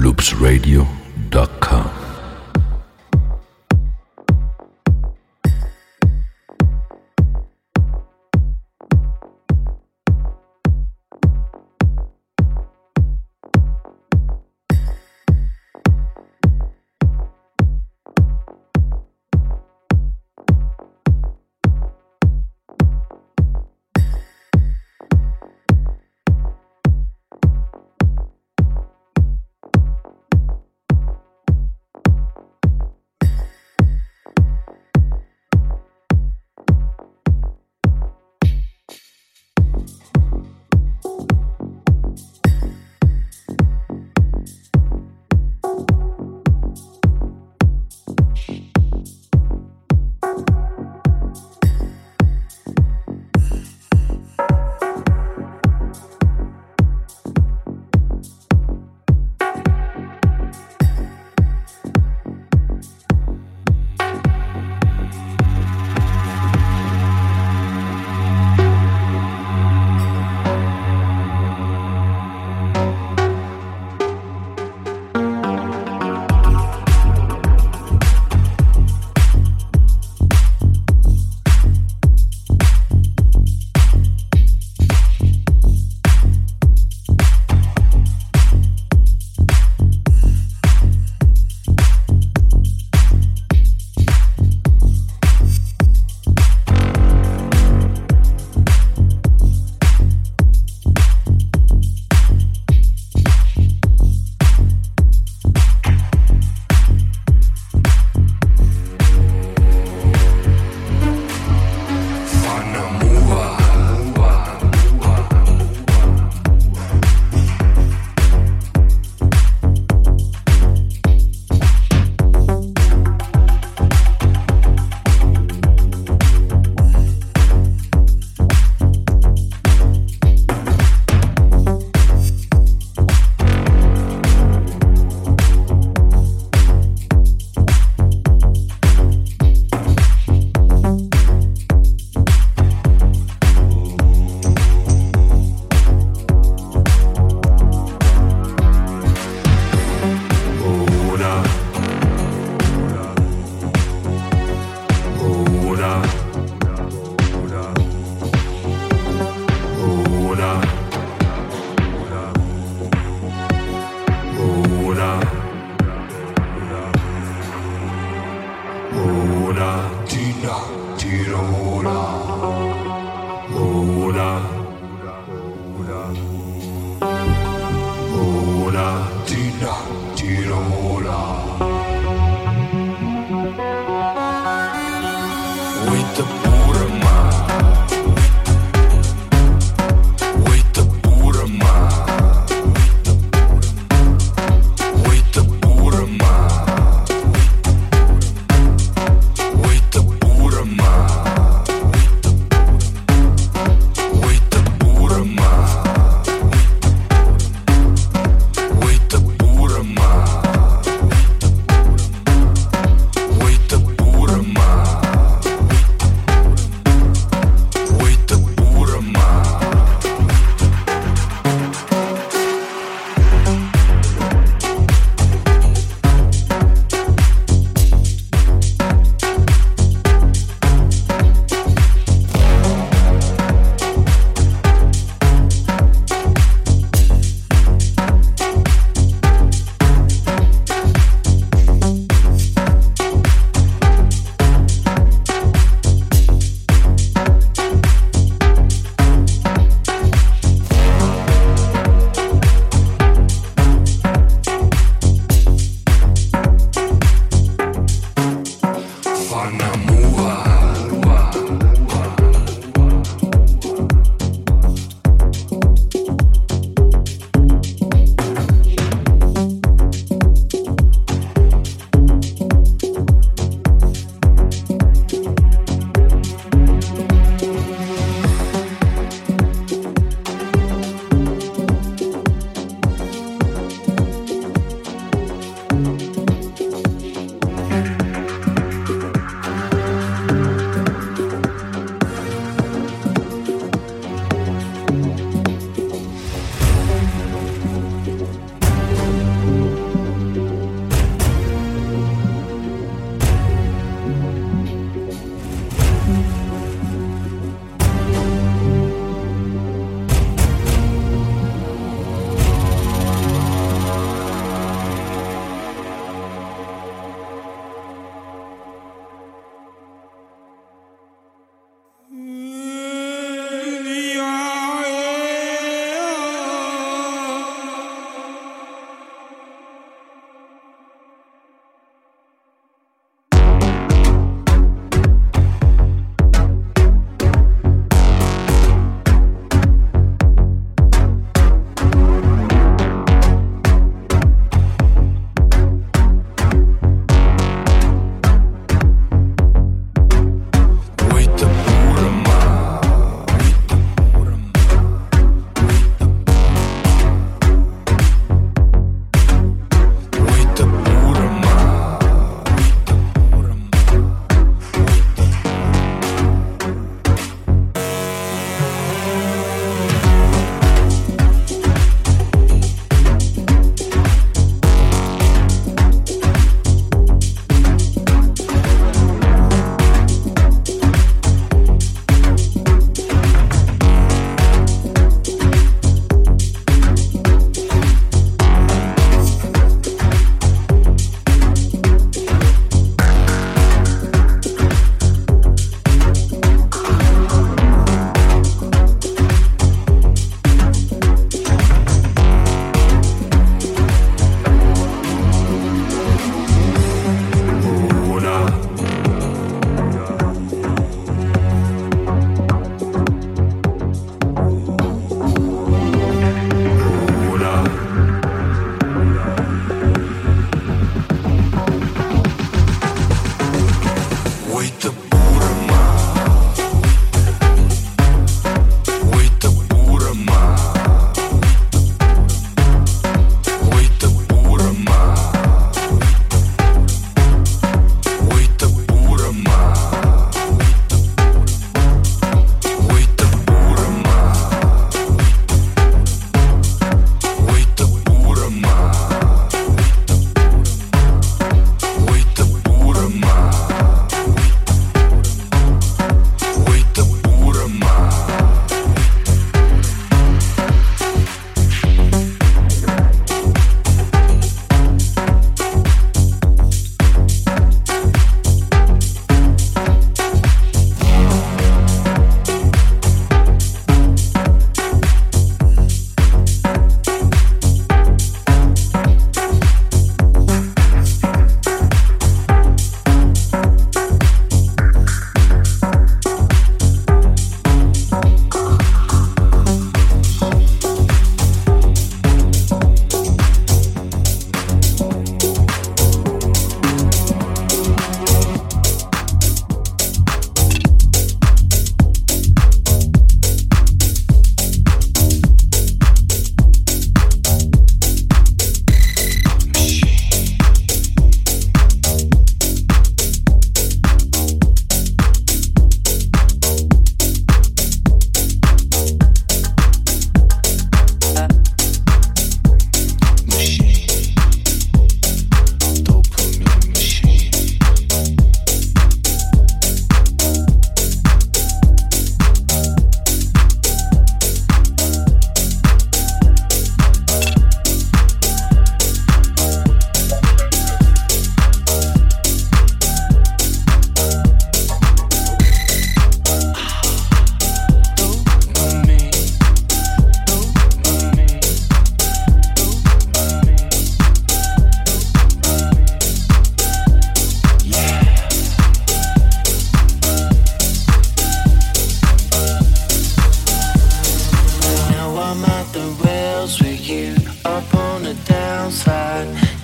loopsradio.com.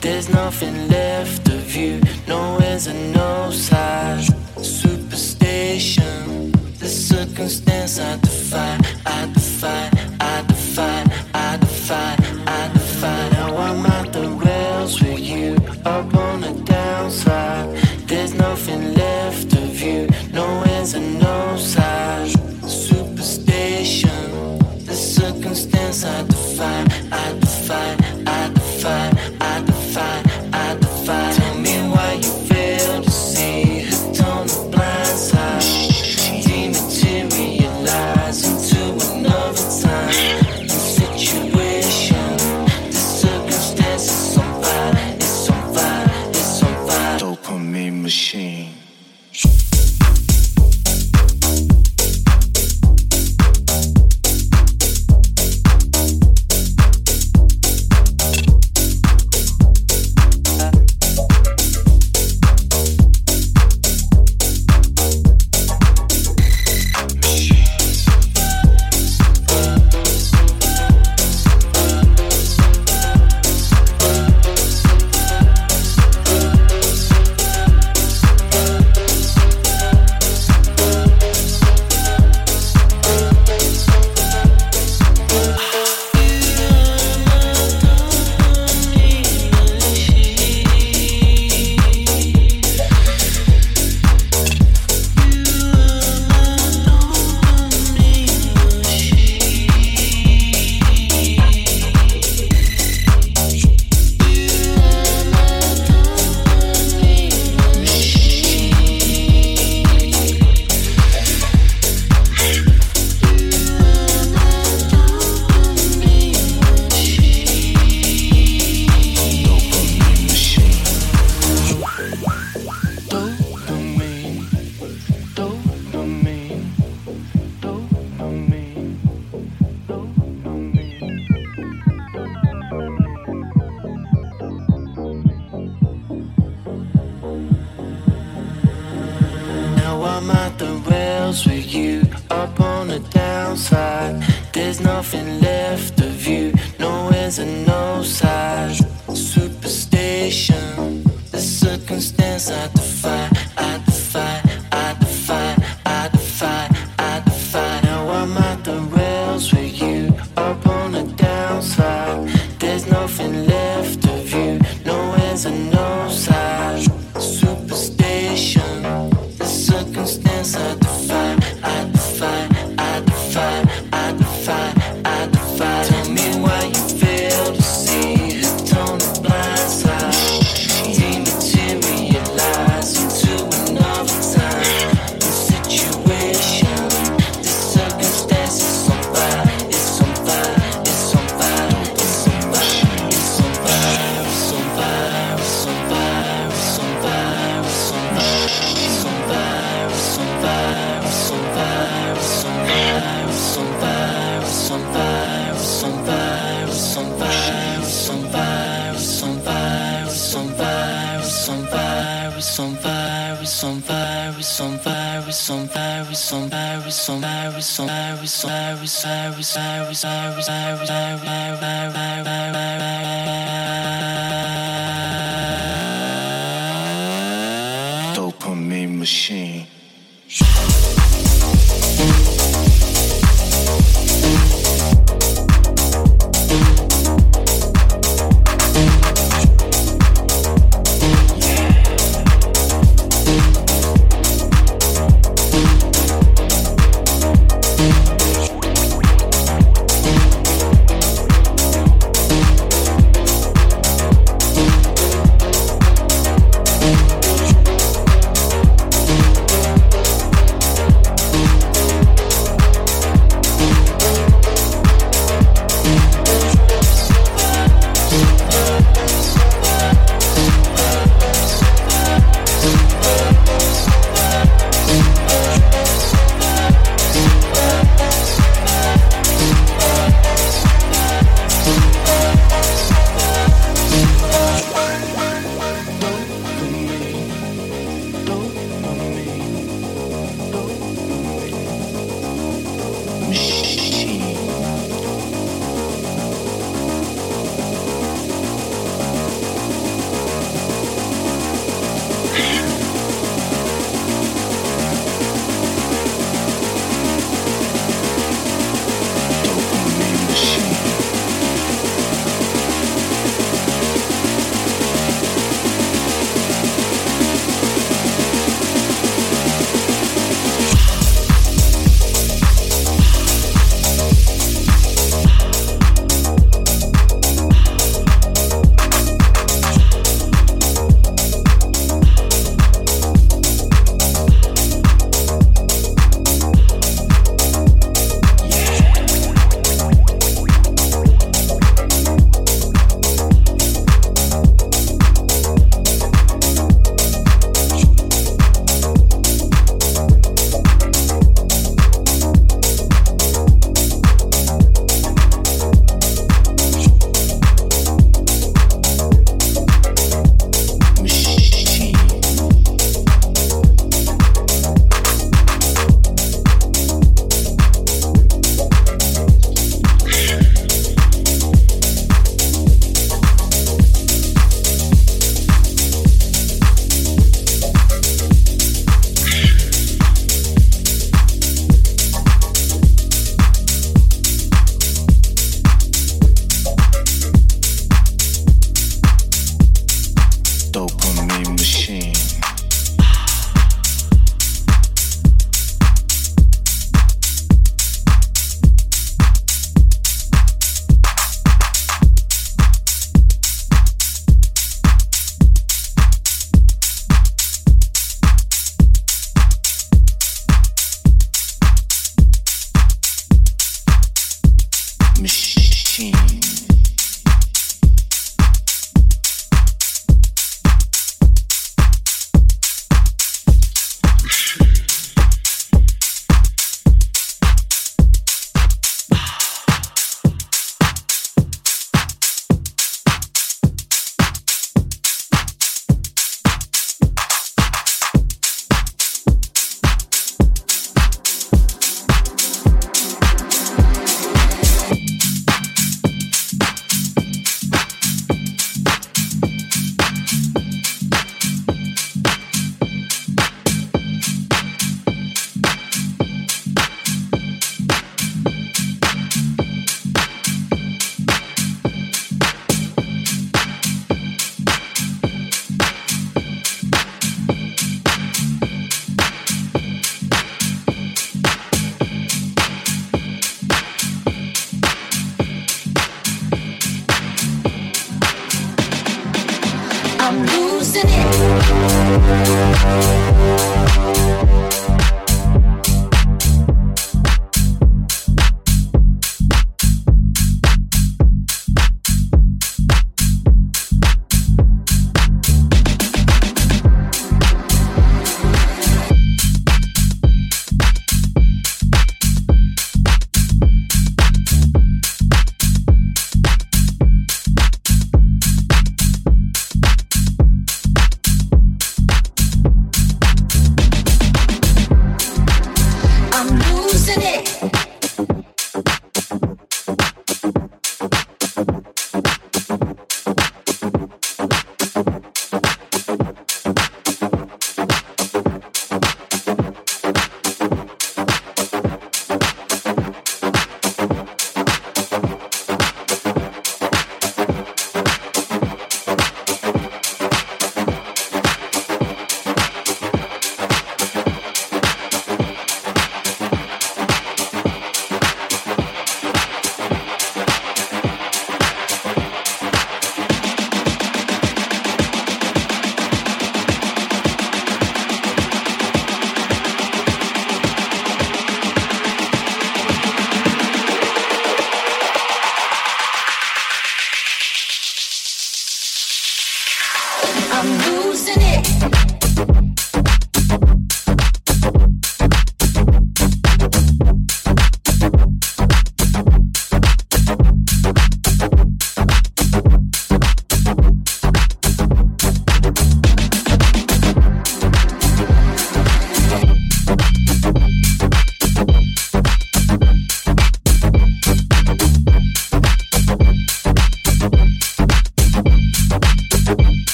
There's nothing left of you, no ends and no sides. Superstition, the circumstance I defy, I defy, I defy, I defy, I defy. Now I'm at the rails with you, up on the downside. There's nothing left of you, no ends and no sides. Superstition, the circumstance I defy, I defy, I defy, I defy, I defy. Tell me why you fail to see it on the blind side. Dematerialize into another time. The situation, the circumstance is on fire, it's on fire, it's on fire. Dopamine machine. Dopamine machine.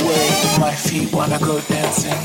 the way my feet wanna go dancing.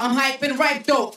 I'm hype and ripe though.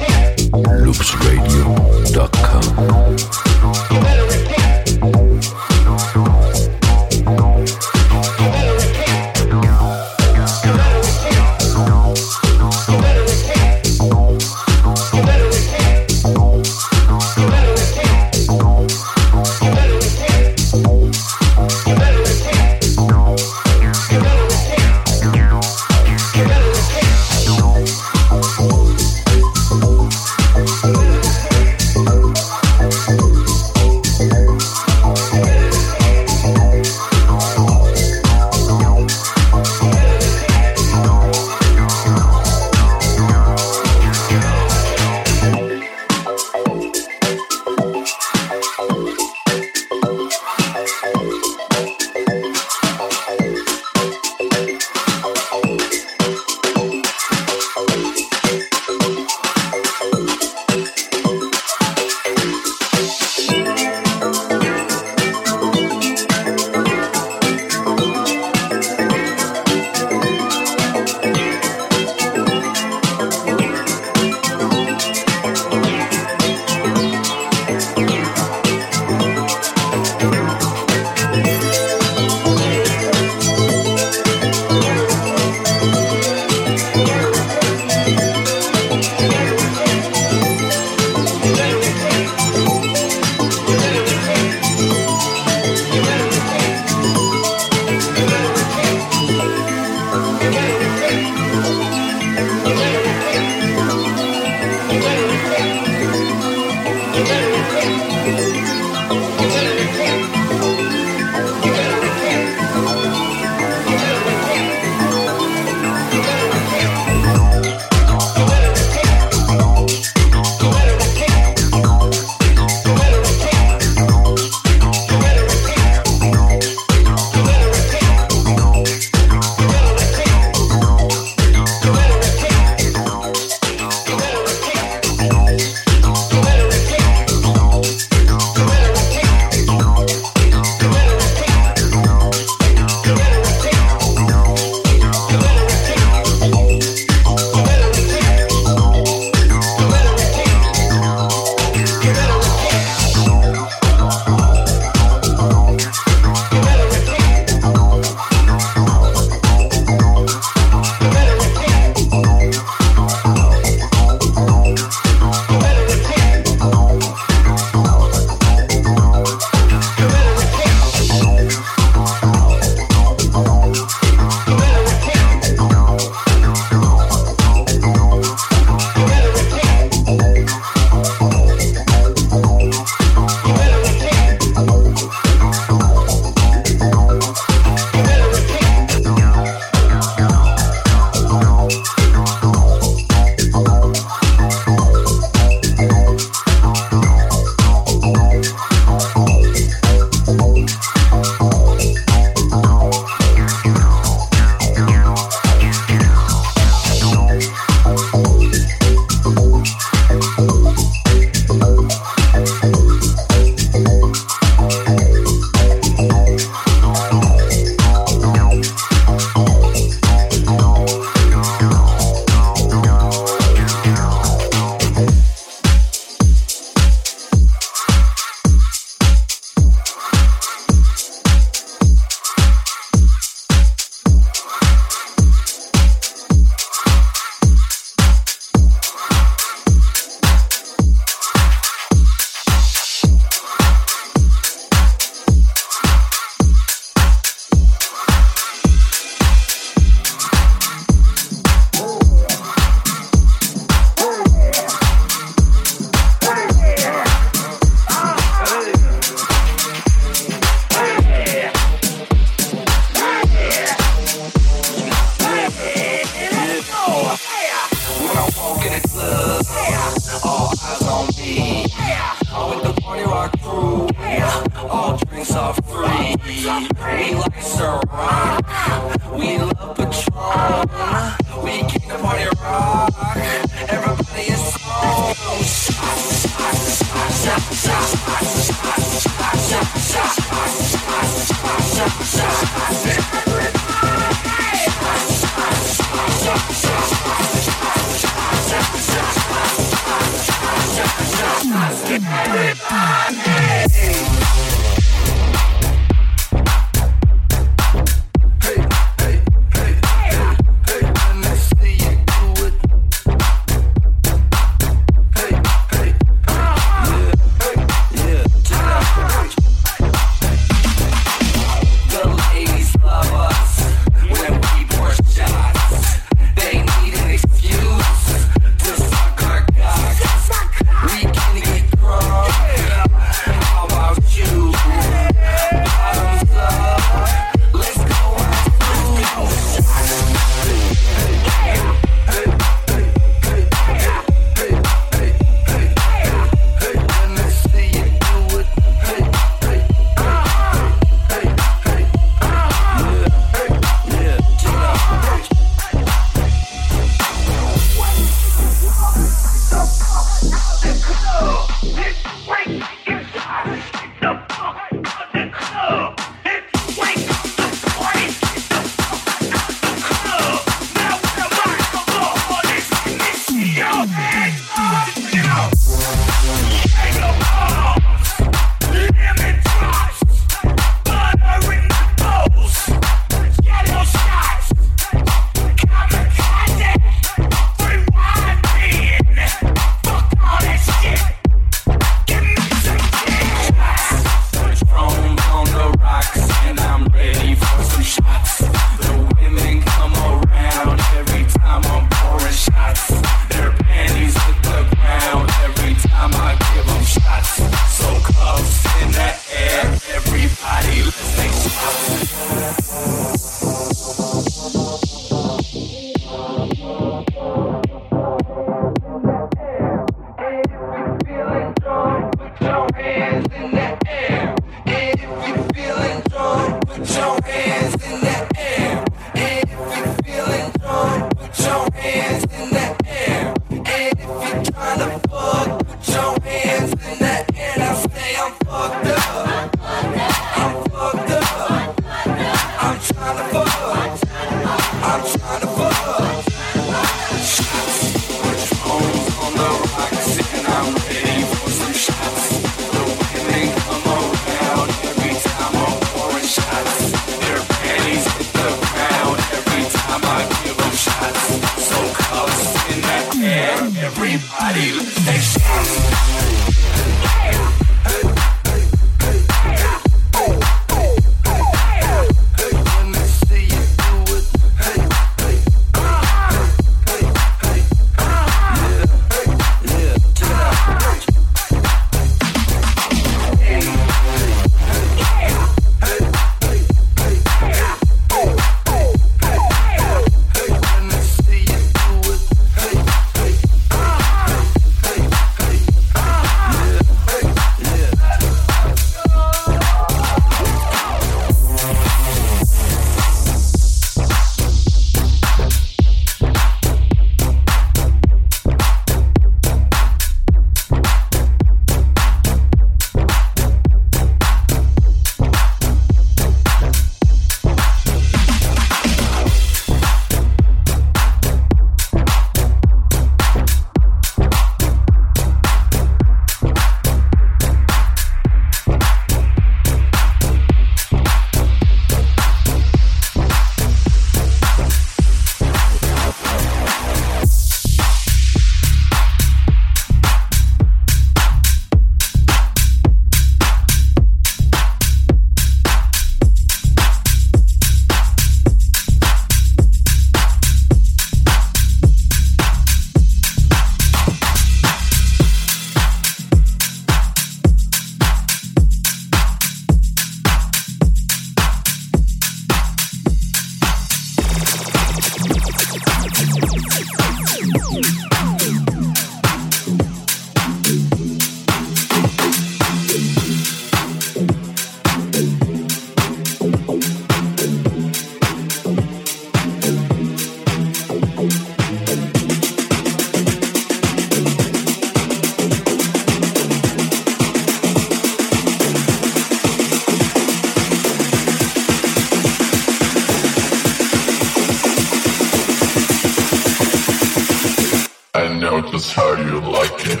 is how you like it.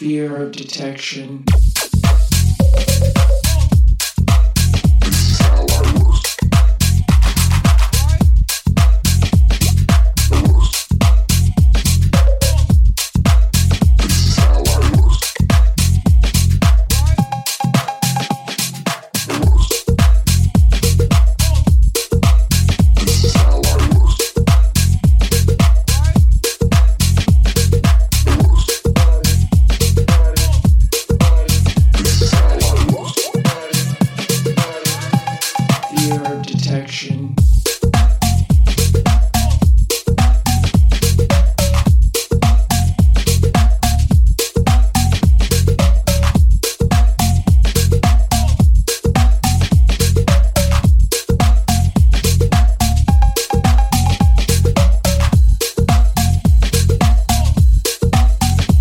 fear of detection.